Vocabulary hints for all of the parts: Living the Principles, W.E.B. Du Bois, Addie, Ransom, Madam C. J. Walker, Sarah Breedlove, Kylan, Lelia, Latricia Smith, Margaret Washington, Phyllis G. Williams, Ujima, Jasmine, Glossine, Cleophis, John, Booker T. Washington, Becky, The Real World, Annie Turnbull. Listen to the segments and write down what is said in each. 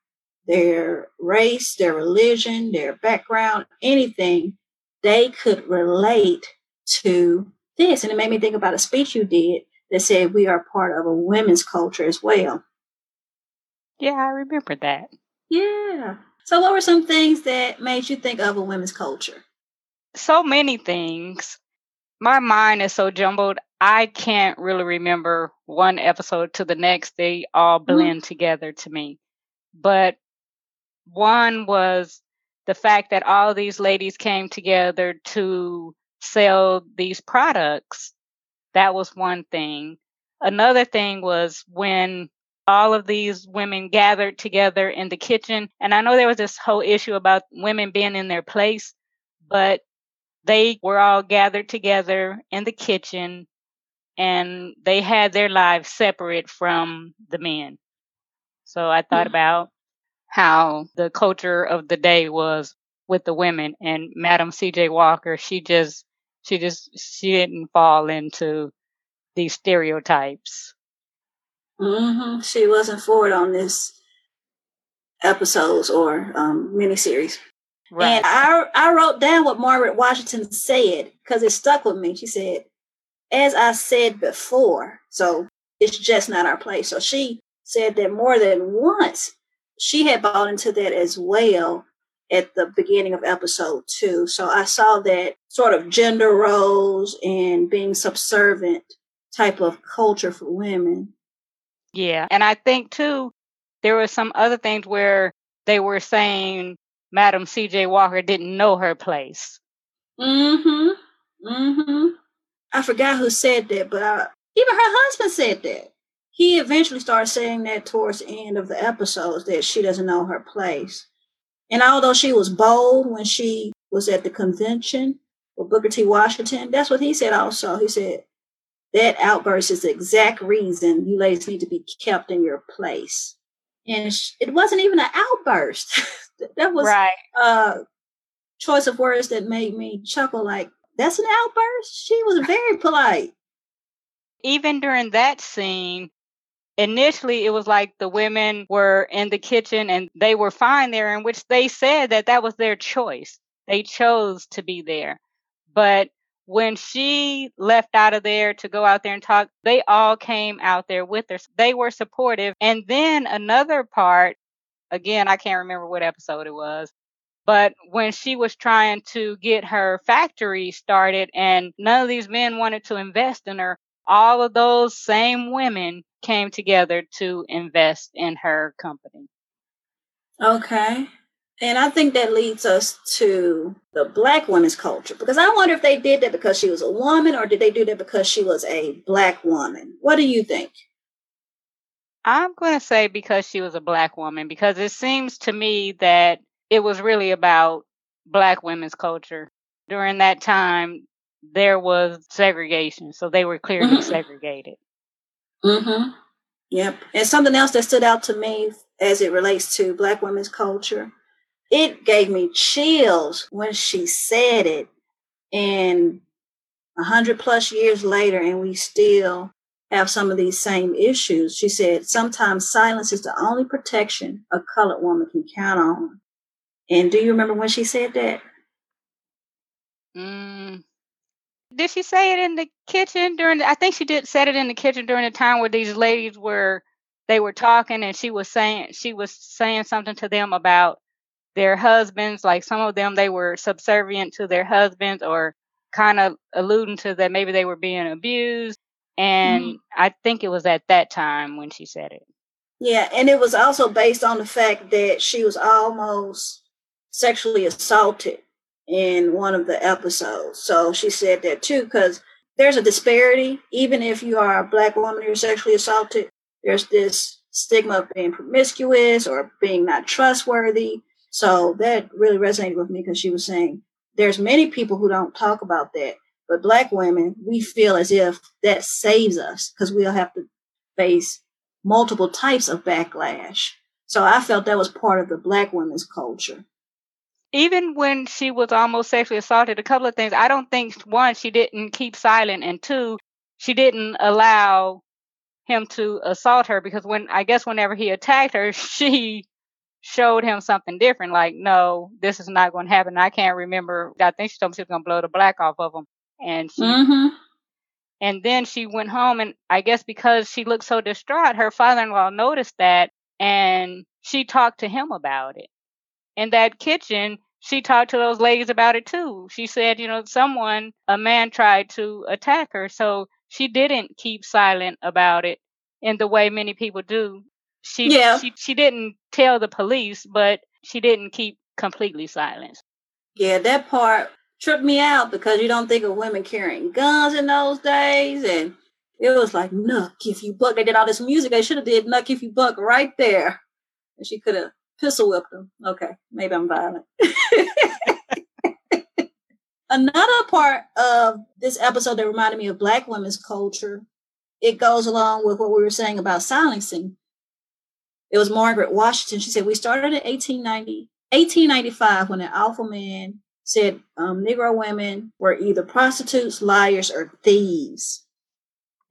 their race, their religion, their background, anything, they could relate to this. And it made me think about a speech you did that said we are part of a women's culture as well. Yeah, I remember that. Yeah. So what were some things that made you think of a women's culture? So many things. My mind is so jumbled, I can't really remember one episode to the next. They all blend together to me. But one was the fact that all these ladies came together to sell these products. That was one thing. Another thing was when all of these women gathered together in the kitchen. And I know there was this whole issue about women being in their place, but they were all gathered together in the kitchen, and they had their lives separate from the men. So I thought about how the culture of the day was with the women, and Madam C. J. Walker, she didn't fall into these stereotypes. Mm-hmm. She wasn't forward on this episodes or miniseries. Right. And I wrote down what Margaret Washington said because it stuck with me. She said, "As I said before, so it's just not our place." So she said that more than once. She had bought into that as well at the beginning of episode 2. So I saw that sort of gender roles and being subservient type of culture for women. Yeah. And I think, too, there were some other things where they were saying Madam C. J. Walker didn't know her place. I forgot who said that, but even her husband said that. He eventually started saying that towards the end of the episodes, that she doesn't know her place. And although she was bold when she was at the convention with Booker T. Washington, that's what he said also. He said, that outburst is the exact reason you ladies need to be kept in your place. And it wasn't even an outburst. That was a choice of words that made me chuckle, like, that's an outburst? She was very polite. Even during that scene, initially, it was like the women were in the kitchen and they were fine there, in which they said that was their choice. They chose to be there. But when she left out of there to go out there and talk, they all came out there with her. They were supportive. And then another part, again, I can't remember what episode it was, but when she was trying to get her factory started and none of these men wanted to invest in her, all of those same women came together to invest in her company. Okay. And I think that leads us to the Black women's culture, because I wonder if they did that because she was a woman, or did they do that because she was a Black woman? What do you think? I'm going to say because she was a Black woman, because it seems to me that it was really about Black women's culture. During that time, there was segregation, so they were clearly segregated. Yep. And something else that stood out to me as it relates to Black women's culture, it gave me chills when she said it. And 100+ years later, and we still have some of these same issues. She said, sometimes silence is the only protection a colored woman can count on. And do you remember when she said that? Did she say it in the kitchen during? I think she did said it in the kitchen during the time where these ladies were, they were talking, and she was saying something to them about their husbands. Like some of them, they were subservient to their husbands, or kind of alluding to that maybe they were being abused. And I think it was at that time when she said it. Yeah, and it was also based on the fact that she was almost sexually assaulted in one of the episodes. So she said that too, because there's a disparity. Even if you are a Black woman who is sexually assaulted, there's this stigma of being promiscuous or being not trustworthy. So that really resonated with me, because she was saying there's many people who don't talk about that. But Black women, we feel as if that saves us, because we'll have to face multiple types of backlash. So I felt that was part of the Black women's culture. Even when she was almost sexually assaulted, a couple of things. I don't think, one, she didn't keep silent, and two, she didn't allow him to assault her, because whenever he attacked her, she showed him something different. Like, no, this is not going to happen. I can't remember. I think she told me she was going to blow the black off of him. And she, and then she went home, and I guess because she looked so distraught, her father-in-law noticed that, and she talked to him about it. In that kitchen, she talked to those ladies about it too. She said, a man tried to attack her, so she didn't keep silent about it in the way many people do. She didn't tell the police, but she didn't keep completely silent. Yeah, that part tripped me out, because you don't think of women carrying guns in those days. And it was like, "Nuck if you buck." They did all this music. They should have did "Nuck if you buck" right there. And she could have pistol whipped them. Okay, maybe I'm violent. Another part of this episode that reminded me of Black women's culture, it goes along with what we were saying about silencing. It was Margaret Washington. She said, "We started in 1895 when an awful man said Negro women were either prostitutes, liars, or thieves."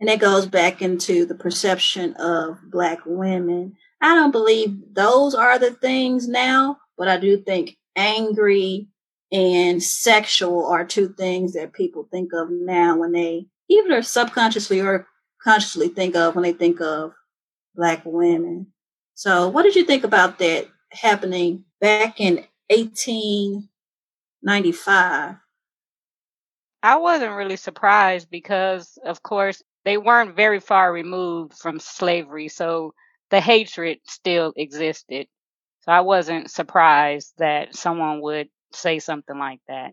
And that goes back into the perception of Black women. I don't believe those are the things now, but I do think angry and sexual are two things that people think of now when they either subconsciously or consciously think of when they think of Black women. So what did you think about that happening back in 1895? I wasn't really surprised, because, of course, they weren't very far removed from slavery, so the hatred still existed. So I wasn't surprised that someone would say something like that.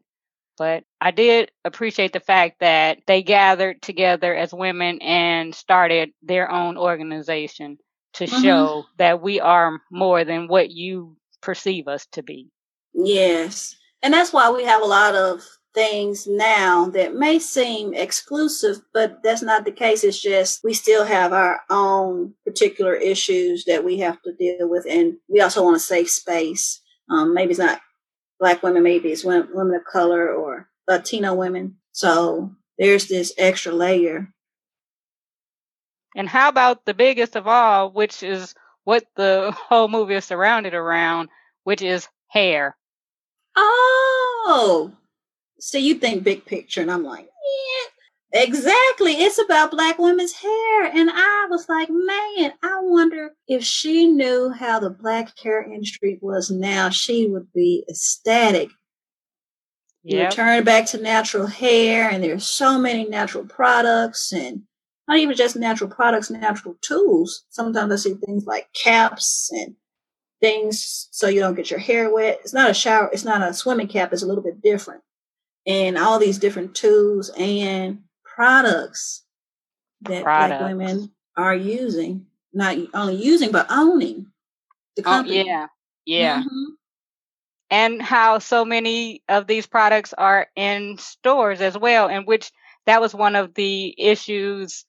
But I did appreciate the fact that they gathered together as women and started their own organization to show that we are more than what you perceive us to be. Yes. And that's why we have a lot of things now that may seem exclusive, but that's not the case. It's just we still have our own particular issues that we have to deal with. And we also want a safe space. Maybe it's not Black women, maybe it's women of color or Latino women. So there's this extra layer. And how about the biggest of all, which is what the whole movie is surrounded around, which is hair. Oh, so you think big picture, and I'm like, yeah, exactly. It's about Black women's hair. And I was like, man, I wonder if she knew how the Black hair industry was now, she would be ecstatic. Yep. Return back to natural hair, and there's so many natural products, and not even just natural products, natural tools. Sometimes I see things like caps and things so you don't get your hair wet. It's not a shower, it's not a swimming cap, it's a little bit different. And all these different tools and products that Black women are using, not only using, but owning the company. Oh, yeah. Mm-hmm. And how so many of these products are in stores as well, in which that was one of the issues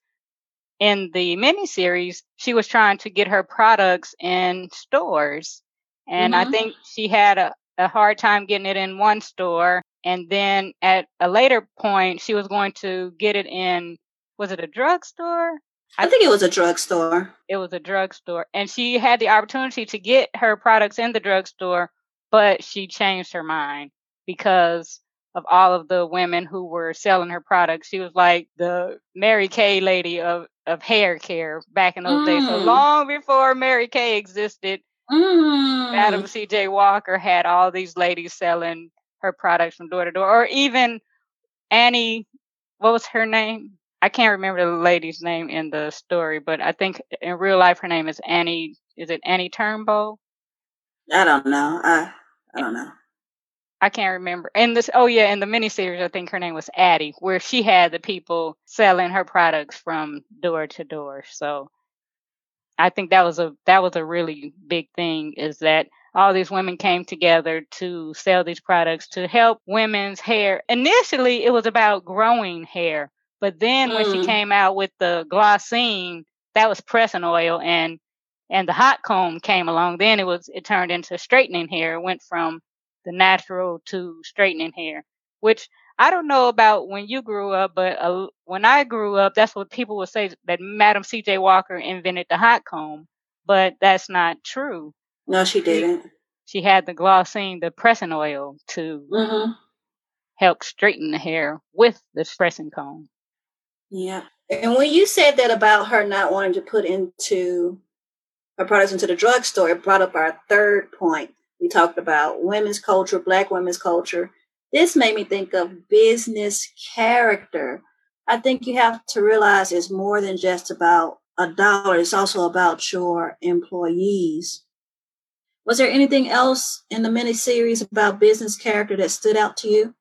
in the miniseries, she was trying to get her products in stores. And I think she had a hard time getting it in one store. And then at a later point, she was going to get it in, was it a drugstore? I think it was a drugstore. It was a drugstore. And she had the opportunity to get her products in the drugstore, but she changed her mind because of all of the women who were selling her products. She was like the Mary Kay lady of hair care back in those days. So long before Mary Kay existed, Madam C. J. Walker had all these ladies selling her products from door to door. Or even Annie, what was her name? I can't remember the lady's name in the story, but I think in real life her name is Annie. Is it Annie Turnbull? I don't know. I don't know. I can't remember. And this, in the miniseries, I think her name was Addie, where she had the people selling her products from door to door. So I think that was a really big thing, is that all these women came together to sell these products to help women's hair. Initially, it was about growing hair. But then when she came out with the glossine, that was pressing oil, and the hot comb came along. Then it turned into straightening hair. It went from the natural to straightening hair, which I don't know about when you grew up, but when I grew up, that's what people would say, that Madam C.J. Walker invented the hot comb, but that's not true. No, she didn't. She had the glossine, the pressing oil, to help straighten the hair with the pressing comb. Yeah. And when you said that about her not wanting to put into her products into the drugstore, it brought up our third point. We talked about women's culture, Black women's culture. This made me think of business character. I think you have to realize it's more than just about a dollar. It's also about your employees. Was there anything else in the miniseries about business character that stood out to you?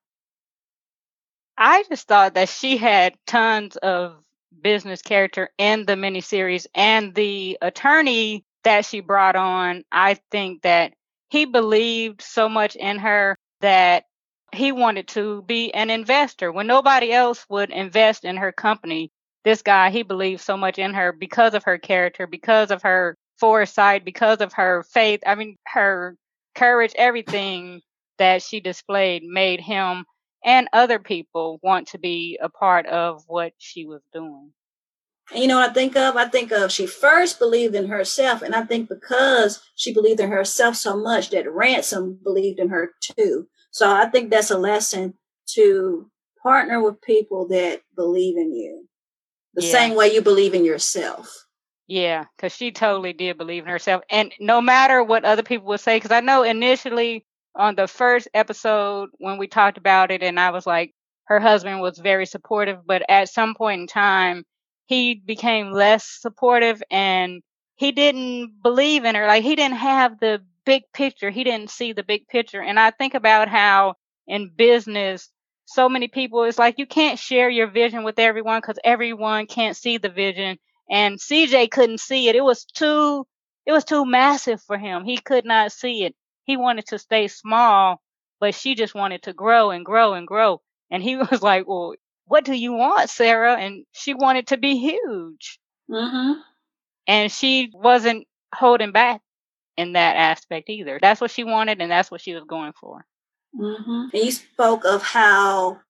I just thought that she had tons of business character in the miniseries, and the attorney that she brought on, I think that he believed so much in her that he wanted to be an investor. When nobody else would invest in her company, this guy, he believed so much in her because of her character, because of her foresight, because of her faith. I mean, her courage, everything that she displayed made him and other people want to be a part of what she was doing. And you know what I think of? I think of she first believed in herself, and I think because she believed in herself so much that Ransom believed in her too. So I think that's a lesson to partner with people that believe in you the same way you believe in yourself. Yeah, because she totally did believe in herself. And no matter what other people would say, because I know initially, on the first episode when we talked about it, and I was like, her husband was very supportive, but at some point in time, he became less supportive and he didn't believe in her. Like, he didn't have the big picture. He didn't see the big picture. And I think about how in business, so many people, it's like you can't share your vision with everyone because everyone can't see the vision. And CJ couldn't see it. It was too massive for him. He could not see it. He wanted to stay small, but she just wanted to grow and grow and grow. And he was like, well, what do you want, Sarah? And she wanted to be huge. Mm-hmm. And she wasn't holding back in that aspect either. That's what she wanted, and that's what she was going for. Mm-hmm. And you spoke of how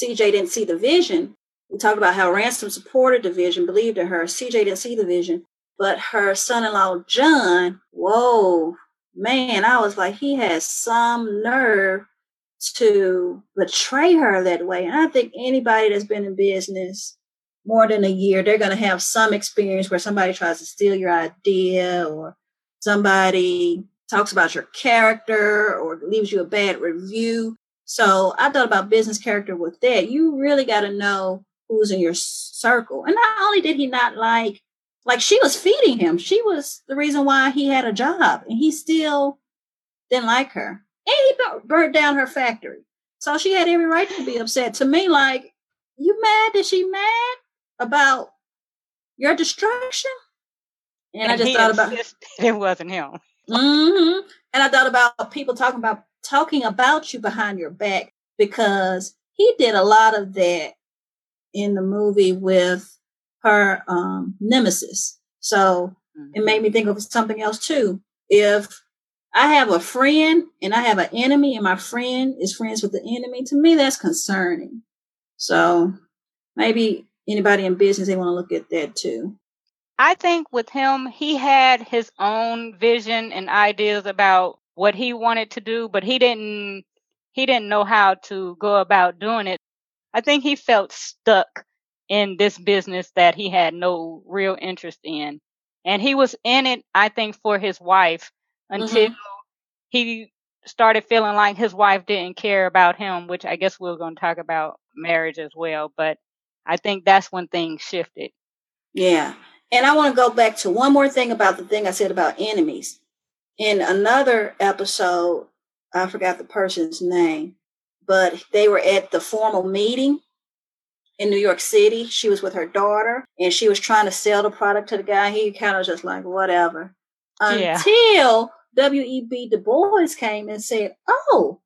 CJ didn't see the vision. We talked about how Ransom supported the vision, believed in her. CJ didn't see the vision, but her son-in-law, John, man, I was like, he has some nerve to betray her that way. And I think anybody that's been in business more than a year, they're going to have some experience where somebody tries to steal your idea or somebody talks about your character or leaves you a bad review. So I thought about business character with that. You really got to know who's in your circle. And not only did he not like she was feeding him. She was the reason why he had a job, and he still didn't like her. And he burnt down her factory. So she had every right to be upset. To me, like, you mad that she mad about your destruction? And I just thought about it wasn't him. Mm-hmm. And I thought about people talking about you behind your back, because he did a lot of that in the movie with her nemesis. So it made me think of something else too. If I have a friend and I have an enemy and my friend is friends with the enemy, to me, that's concerning. So maybe anybody in business, they want to look at that too. I think with him, he had his own vision and ideas about what he wanted to do, but he didn't know how to go about doing it. I think he felt stuck in this business that he had no real interest in. And he was in it, I think, for his wife until he started feeling like his wife didn't care about him, which I guess we're going to talk about marriage as well. But I think that's when things shifted. Yeah. And I want to go back to one more thing about the thing I said about enemies. In another episode, I forgot the person's name, but they were at the formal meeting in New York City. She was with her daughter and she was trying to sell the product to the guy. He kind of just like, whatever. Until W.E.B. Du Bois came and said, "Oh,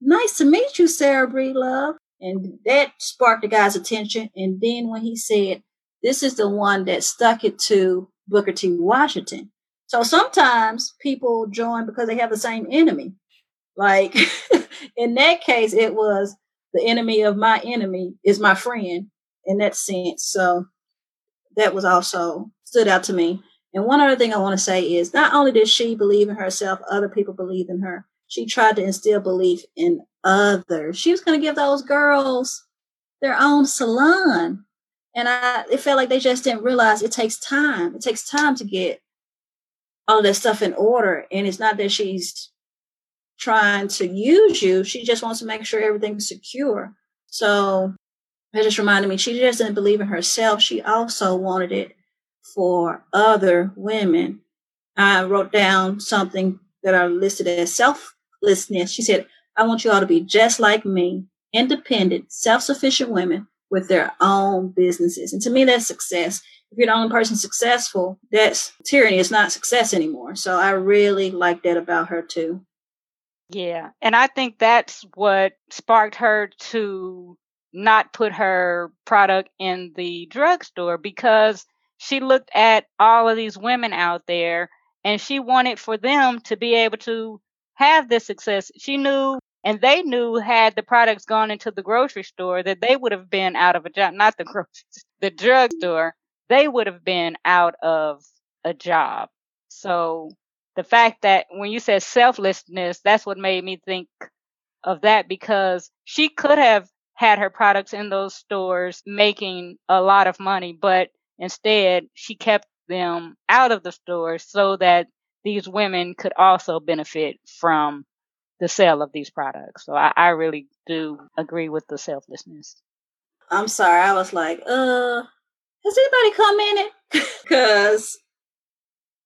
nice to meet you, Sarah Breedlove." And that sparked the guy's attention. And then when he said, "This is the one that stuck it to Booker T. Washington." So sometimes people join because they have the same enemy. Like in that case, it was the enemy of my enemy is my friend in that sense. So that was also stood out to me. And one other thing I want to say is not only did she believe in herself, other people believed in her. She tried to instill belief in others. She was going to give those girls their own salon. And it felt like they just didn't realize it takes time. It takes time to get all of that stuff in order. And it's not that she's trying to use you. She just wants to make sure everything's secure. So it just reminded me, she just didn't believe in herself. She also wanted it for other women. I wrote down something that I listed as selflessness. She said, "I want you all to be just like me, independent, self-sufficient women with their own businesses." And to me, that's success. If you're the only person successful, that's tyranny. It's not success anymore. So I really like that about her too. Yeah. And I think that's what sparked her to not put her product in the drugstore, because she looked at all of these women out there and she wanted for them to be able to have this success. She knew, and they knew, had the products gone into the grocery store, that they would have been out of a job, not the grocery, the drugstore, they would have been out of a job. So the fact that when you said selflessness, that's what made me think of that, because she could have had her products in those stores making a lot of money, but instead, she kept them out of the store so that these women could also benefit from the sale of these products. So I really do agree with the selflessness. I'm sorry. I was like, has anybody come in it? Because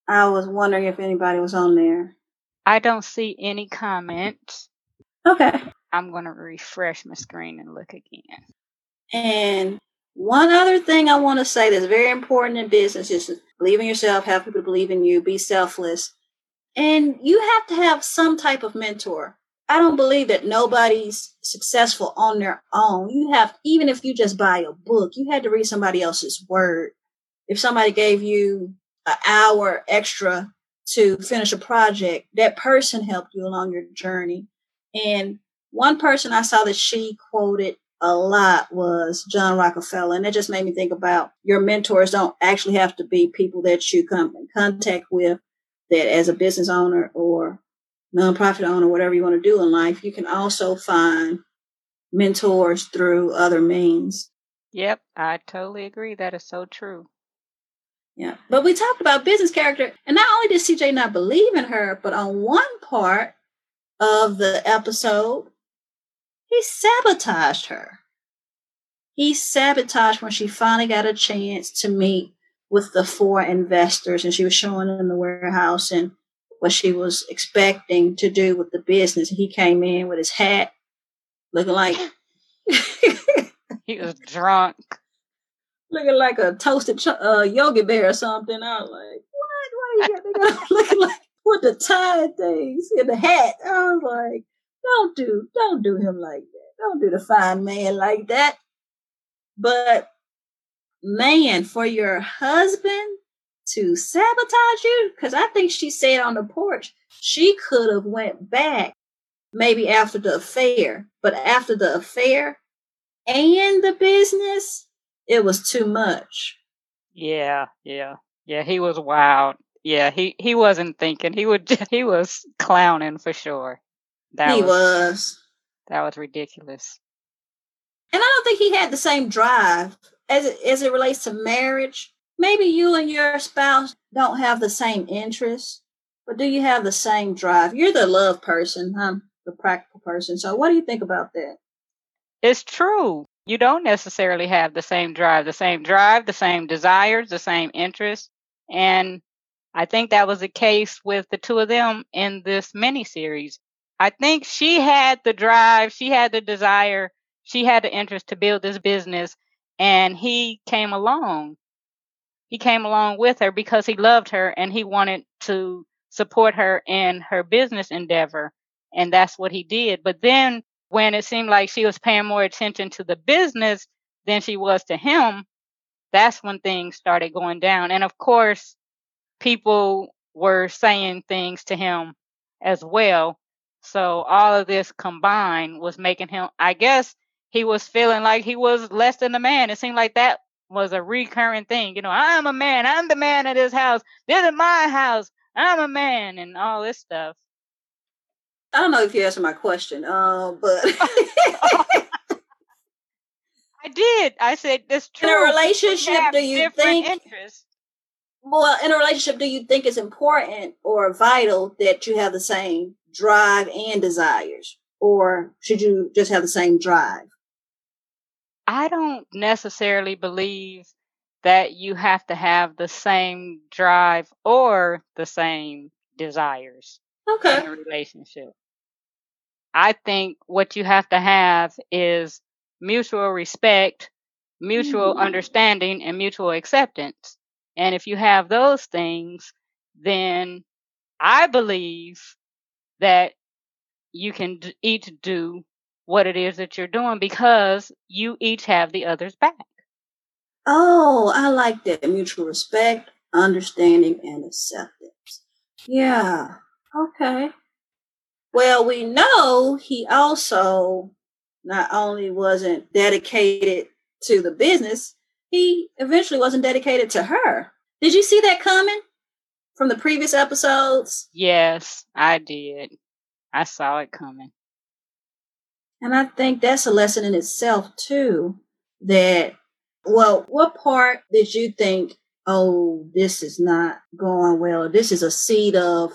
I was wondering if anybody was on there. I don't see any comments. Okay. I'm going to refresh my screen and look again. And one other thing I want to say that's very important in business is believe in yourself, have people believe in you, be selfless. And you have to have some type of mentor. I don't believe that nobody's successful on their own. You have, even if you just buy a book, you had to read somebody else's word. If somebody gave you an hour extra to finish a project, that person helped you along your journey. And one person I saw that she quoted a lot was John Rockefeller. And that just made me think about your mentors don't actually have to be people that you come in contact with, that as a business owner or nonprofit owner, whatever you want to do in life, you can also find mentors through other means. Yep, I totally agree. That is so true. Yeah, but we talked about business character, and not only did CJ not believe in her, but on one part of the episode, he sabotaged her. He sabotaged when she finally got a chance to meet with the four investors, and she was showing them the warehouse and what she was expecting to do with the business. He came in with his hat looking like he was drunk, looking like a toasted Yogi Bear or something. I was like, what? Why are you looking like with the tie things and the hat? I was like, Don't do him like that. Don't do the fine man like that. But man, for your husband to sabotage you, because I think she said on the porch, she could have went back maybe after the affair, but after the affair and the business, it was too much. Yeah. He was wild. Yeah, he wasn't thinking. He was clowning for sure. That was ridiculous. And I don't think he had the same drive as it relates to marriage. Maybe you and your spouse don't have the same interests, but do you have the same drive? You're the love person. I'm the practical person. So what do you think about that? It's true. You don't necessarily have the same drive, the same desires, the same interests. And I think that was the case with the two of them in this miniseries. I think she had the drive, she had the desire, she had the interest to build this business, and he came along. He came along with her because he loved her and he wanted to support her in her business endeavor. And that's what he did. But then when it seemed like she was paying more attention to the business than she was to him, that's when things started going down. And of course, people were saying things to him as well. So all of this combined was making him, I guess he was feeling like he was less than a man. It seemed like that was a recurring thing. You know, I'm a man. I'm the man of this house. This is my house. I'm a man and all this stuff. I don't know if you answered my question, but I did. I said this true. In a relationship, do you think interests? Well, in a relationship, do you think it's important or vital that you have the same drive and desires, or should you just have the same drive? I don't necessarily believe that you have to have the same drive or the same desires in a relationship. I think what you have to have is mutual respect, mutual understanding, and mutual acceptance. And if you have those things, then I believe that you can each do what it is that you're doing because you each have the other's back. Oh, I like that. Mutual respect, understanding, and acceptance. Yeah. Okay. Well, we know he also not only wasn't dedicated to the business, he eventually wasn't dedicated to her. Did you see that coming from the previous episodes? Yes, I did. I saw it coming. And I think that's a lesson in itself, too, that, well, what part did you think, oh, this is not going well, this is a seed of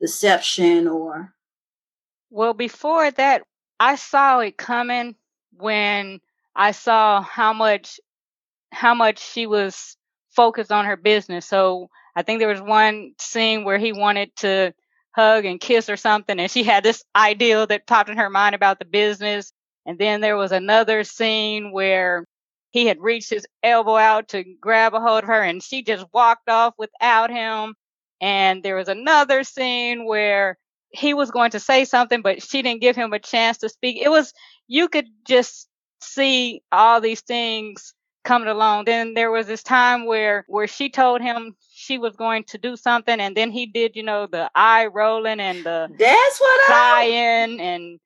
deception or? Well, before that, I saw it coming when I saw how much she was focused on her business. So I think there was one scene where he wanted to hug and kiss or something, and she had this ideal that popped in her mind about the business. And then there was another scene where he had reached his elbow out to grab a hold of her, and she just walked off without him. And there was another scene where he was going to say something, but she didn't give him a chance to speak. It was, you could just see all these things coming along. Then there was this time where she told him she was going to do something, and then he did, you know, the eye rolling and the sighing. And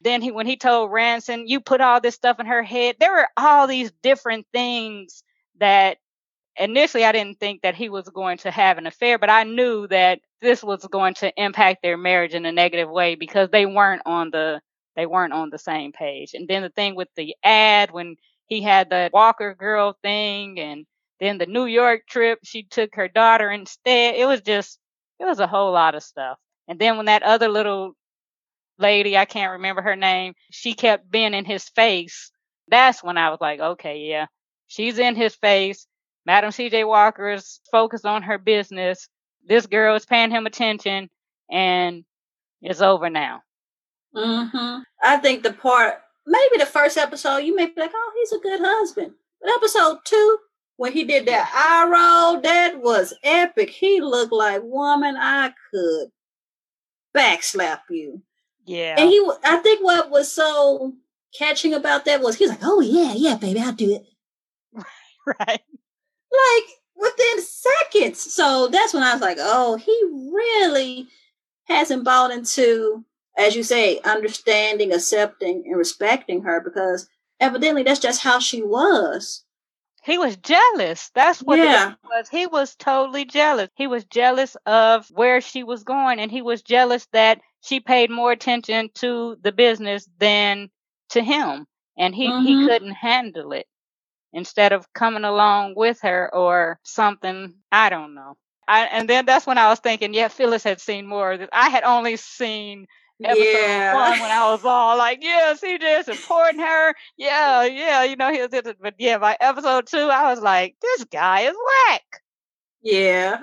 then when he told Ransom, you put all this stuff in her head. There were all these different things that initially I didn't think that he was going to have an affair, but I knew that this was going to impact their marriage in a negative way because they weren't on the same page. And then the thing with the ad when he had the Walker girl thing, and then the New York trip, she took her daughter instead. It was a whole lot of stuff. And then when that other little lady, I can't remember her name, she kept being in his face. That's when I was like, okay, yeah, she's in his face. Madam C.J. Walker is focused on her business. This girl is paying him attention, and it's over now. Mm-hmm. I think the part, maybe the first episode, you may be like, oh, he's a good husband. But episode 2, when he did that eye roll, that was epic. He looked like, woman, I could backslap you. Yeah. And I think what was so catching about that was he was like, oh, yeah, baby, I'll do it. Right. Like within seconds. So that's when I was like, oh, he really hasn't bought into, as you say, understanding, accepting, and respecting her, because evidently that's just how she was. He was jealous. That's what it was. He was totally jealous. He was jealous of where she was going, and he was jealous that she paid more attention to the business than to him. And he couldn't handle it, instead of coming along with her or something. I don't know. And then that's when I was thinking, yeah, Phyllis had seen more of this. I had only seen episode 1 when I was all like, yeah, CJ is supporting her. Yeah, you know, but yeah, by episode 2, I was like, this guy is whack. Yeah,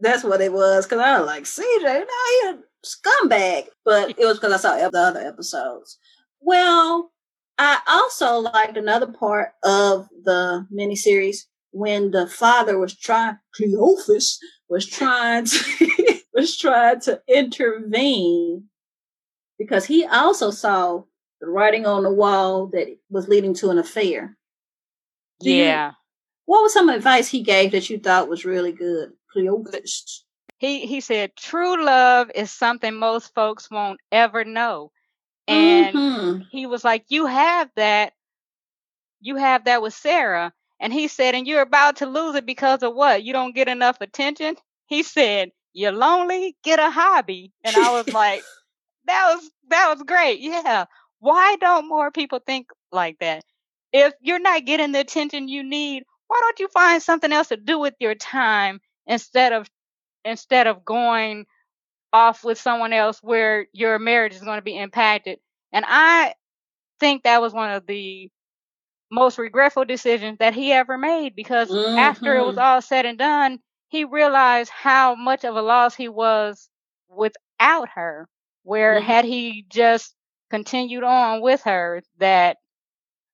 that's what it was. Because I was like, CJ, no, you're a scumbag. But it was because I saw the other episodes. Well, I also liked another part of the miniseries when the father was Cleophis was trying to intervene, because he also saw the writing on the wall that it was leading to an affair. What was some advice he gave that you thought was really good, Cleophis? He said, "True love is something most folks won't ever know." And he was like, you have that with Sarah. And he said, and you're about to lose it because of what? You don't get enough attention. He said, you're lonely, get a hobby. And I was like, that was great. Yeah. Why don't more people think like that? If you're not getting the attention you need, why don't you find something else to do with your time instead of going off with someone else where your marriage is going to be impacted? And I think that was one of the most regretful decisions that he ever made, because after it was all said and done, he realized how much of a loss he was without her, where had he just continued on with her, that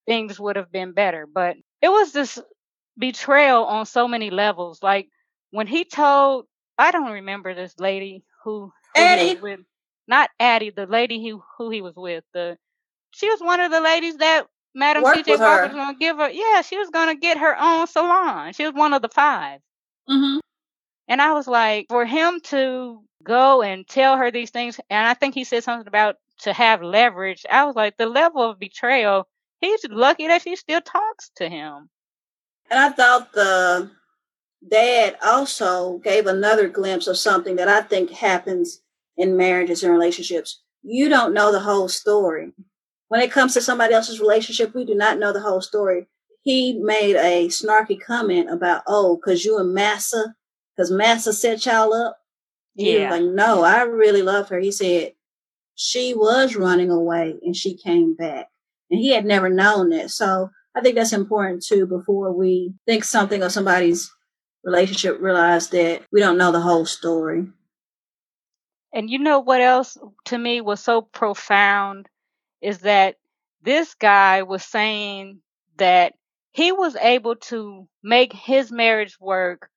things would have been better. But it was this betrayal on so many levels. Like when he told, I don't remember this lady who Addie. He was with. Not Addie, the lady who he was with. She was one of the ladies that Madam C. J. Walker was going to give her. Yeah, she was going to get her own salon. She was one of the 5. Mm-hmm. And I was like, for him to go and tell her these things, and I think he said something about to have leverage. I was like, the level of betrayal, he's lucky that she still talks to him. And I thought the Dad also gave another glimpse of something that I think happens in marriages and relationships. You don't know the whole story. When it comes to somebody else's relationship, we do not know the whole story. He made a snarky comment about, because you and Massa, because Massa set y'all up. Yeah. He was like, no, I really love her. He said, she was running away and she came back. And he had never known that. So I think that's important too, before we think something of somebody's relationship, realize that we don't know the whole story. And you know what else to me was so profound is that this guy was saying that he was able to make his marriage work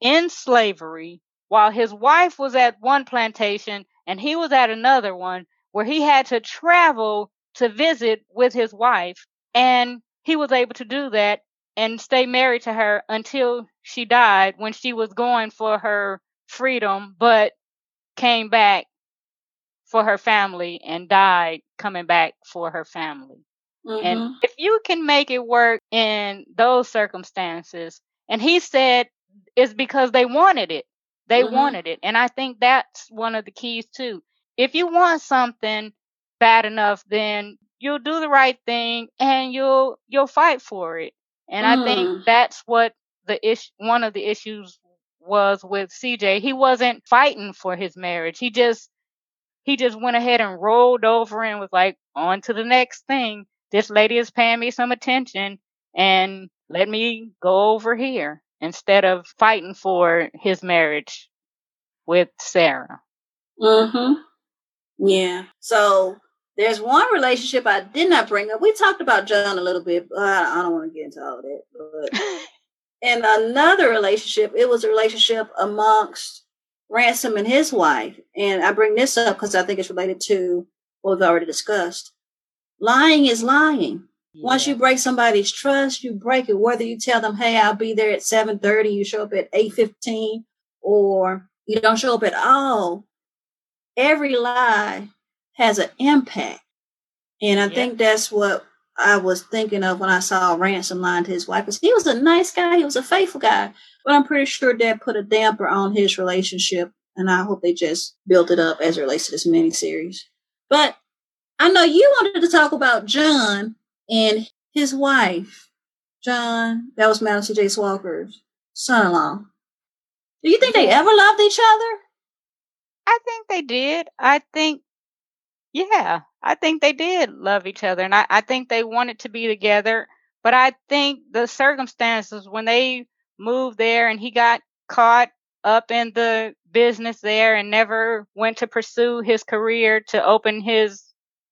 in slavery while his wife was at one plantation and he was at another one, where he had to travel to visit with his wife, and he was able to do that and stay married to her until she died, when she was going for her freedom, but came back for her family and died coming back for her family. Mm-hmm. And if you can make it work in those circumstances, and he said it's because they wanted it. They wanted it. And I think that's one of the keys too. If you want something bad enough, then you'll do the right thing and you'll fight for it. And I think that's what one of the issues was with CJ. He wasn't fighting for his marriage. He just went ahead and rolled over and was like, on to the next thing. This lady is paying me some attention, and let me go over here, instead of fighting for his marriage with Sarah. Yeah. So there's one relationship I did not bring up. We talked about John a little bit, but I don't want to get into all of that. But in another relationship, it was a relationship amongst Ransom and his wife. And I bring this up because I think it's related to what we've already discussed. Lying is lying. Once you break somebody's trust, you break it. Whether you tell them, hey, I'll be there at 7:30, you show up at 8:15, or you don't show up at all. Every lie has an impact. And I think that's what I was thinking of when I saw Ransom lying to his wife. Because he was a nice guy. He was a faithful guy. But I'm pretty sure that put a damper on his relationship. And I hope they just built it up as it relates to this miniseries. But I know you wanted to talk about John and his wife. John, that was Madam C. J. Walker's son-in-law. Do you think they ever loved each other? I think they did. I think they did love each other. And I think they wanted to be together. But I think the circumstances when they moved there and he got caught up in the business there and never went to pursue his career to open his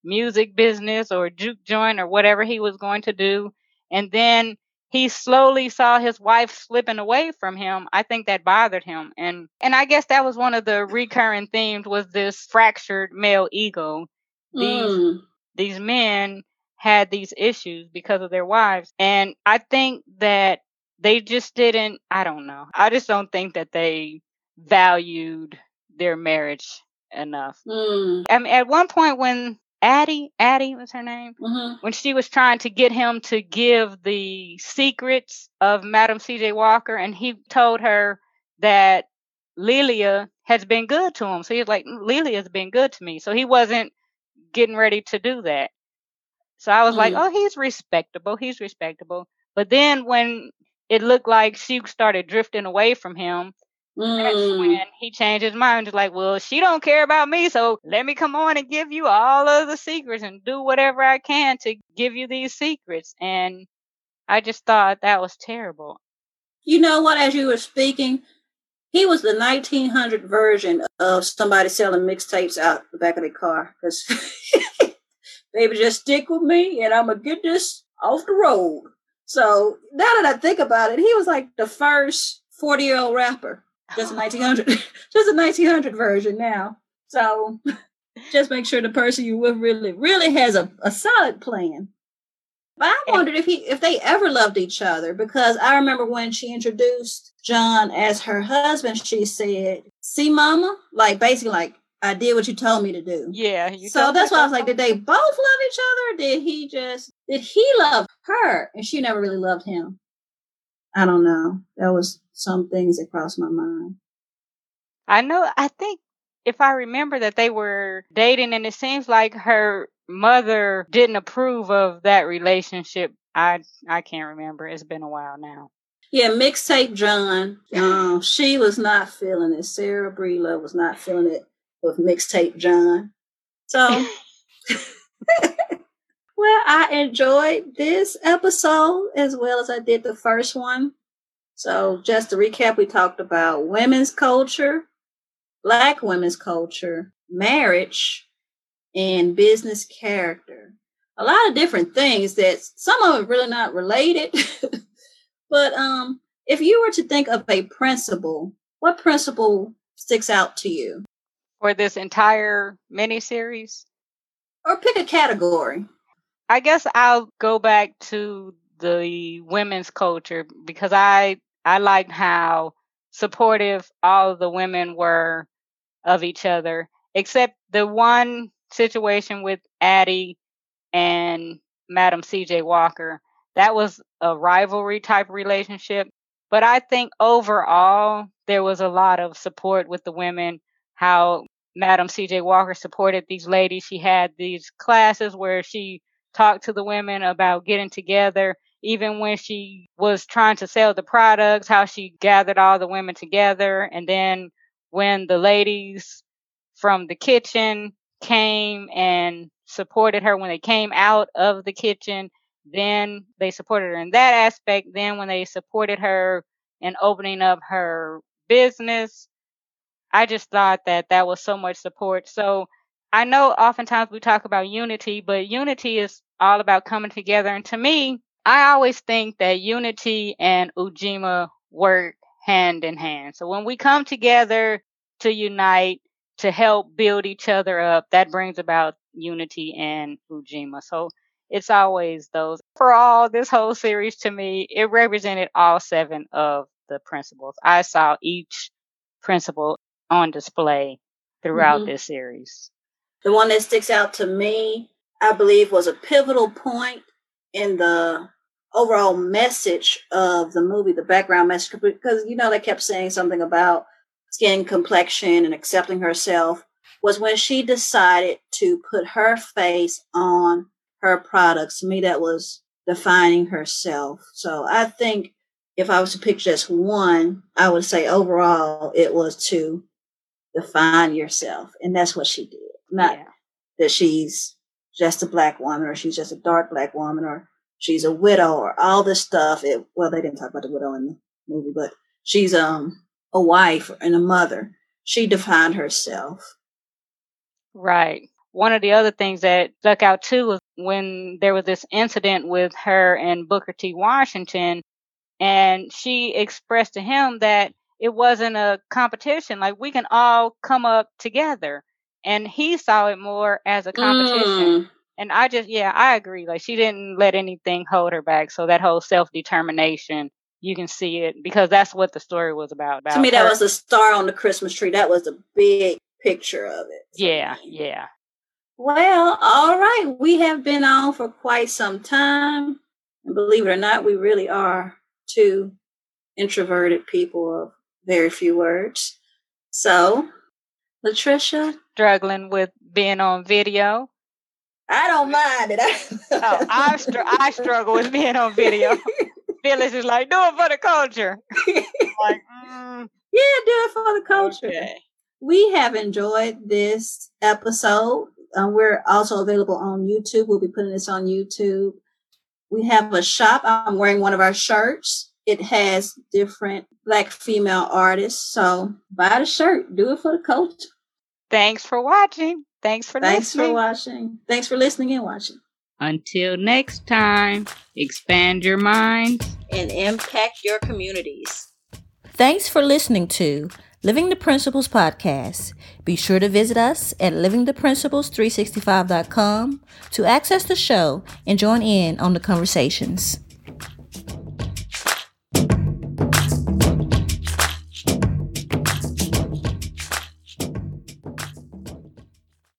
music business or juke joint or whatever he was going to do. And then he slowly saw his wife slipping away from him. I think that bothered him. And I guess that was one of the recurring themes, was this fractured male ego. These men had these issues because of their wives. And I think that they just didn't, I don't know. I just don't think that they valued their marriage enough. I mean, at one point when Addie was her name, when she was trying to get him to give the secrets of Madam C. J. Walker, and he told her that Lelia has been good to him. So he was like, Lelia's been good to me. So he wasn't getting ready to do that. So I was like, oh, he's respectable. But then when it looked like she started drifting away from him, that's when he changed his mind. Just like, well, she don't care about me, so let me come on and give you all of the secrets and do whatever I can to give you these secrets. And I just thought that was terrible. You know what? As you were speaking, he was the 1900 version of somebody selling mixtapes out the back of their car. Because, baby, just stick with me, and I'm going to get this off the road. So now that I think about it, he was like the first 40-year-old rapper. Just a 1900, just a 1900 version now. So just make sure the person you're with really, really has a solid plan. But I wondered if they ever loved each other, because I remember when she introduced John as her husband, she said, "See, Mama," like basically like, I did what you told me to do. Yeah. So that's why I was like, did they both love each other? Did he love her? And she never really loved him. I don't know. That was some things that crossed my mind. I know. I think if I remember that they were dating, and it seems like her mother didn't approve of that relationship. I can't remember. It's been a while now. Yeah, Mixtape John. She was not feeling it. Sarah Breedlove was not feeling it with Mixtape John. So, well, I enjoyed this episode as well as I did the first one. So just to recap, we talked about women's culture, Black women's culture, marriage, and business character. A lot of different things that some of it really not related. But if you were to think of a principle, what principle sticks out to you? For this entire miniseries? Or pick a category. I guess I'll go back to the women's culture, because I liked how supportive all of the women were of each other, except the one situation with Addie and Madam C. J. Walker. That was a rivalry type relationship. But I think overall, there was a lot of support with the women, how Madam C. J. Walker supported these ladies. She had these classes where she talked to the women about getting together, even when she was trying to sell the products, how she gathered all the women together. And then when the ladies from the kitchen came and supported her, when they came out of the kitchen, then they supported her in that aspect. Then when they supported her in opening up her business, I just thought that that was so much support. So I know oftentimes we talk about unity, but unity is all about coming together. And to me, I always think that unity and Ujima work hand in hand. So when we come together to unite, to help build each other up, that brings about unity and Ujima. So It's always those. For all this whole series, to me, it represented all seven of the principles. I saw each principle on display throughout this series. The one that sticks out to me, I believe, was a pivotal point in the overall message of the movie, the background message, because, you know, they kept saying something about skin complexion and accepting herself, was when she decided to put her face on her products. To me, that was defining herself. So I think if I was to pick just one, I would say overall it was to define yourself. And that's what she did. Not that she's just a black woman, or she's just a dark black woman, or she's a widow, or all this stuff. Well, they didn't talk about the widow in the movie, but she's a wife and a mother. She defined herself. Right. One of the other things that stuck out too was when there was this incident with her and Booker T. Washington, and she expressed to him that it wasn't a competition. Like, we can all come up together. And he saw it more as a competition. And I just, I agree. Like, she didn't let anything hold her back. So that whole self-determination, you can see it, because that's what the story was about. To me, that was the star on the Christmas tree. That was the big picture of it. Yeah. Well, all right. We have been on for quite some time. And believe it or not, we really are two introverted people of very few words. So, Latricia? Struggling with being on video. I don't mind it. I struggle with being on video. Phyllis is like, do it for the culture. Like, yeah, do it for the culture. Okay. We have enjoyed this episode. We're also available on YouTube. We'll be putting this on YouTube. We have a shop. I'm wearing one of our shirts. It has different black female artists. So buy the shirt. Do it for the culture. Thanks for watching. Thanks for watching. Thanks for listening and watching. Until next time, expand your minds and impact your communities. Thanks for listening to Living the Principles podcast. Be sure to visit us at livingtheprinciples365.com to access the show and join in on the conversations.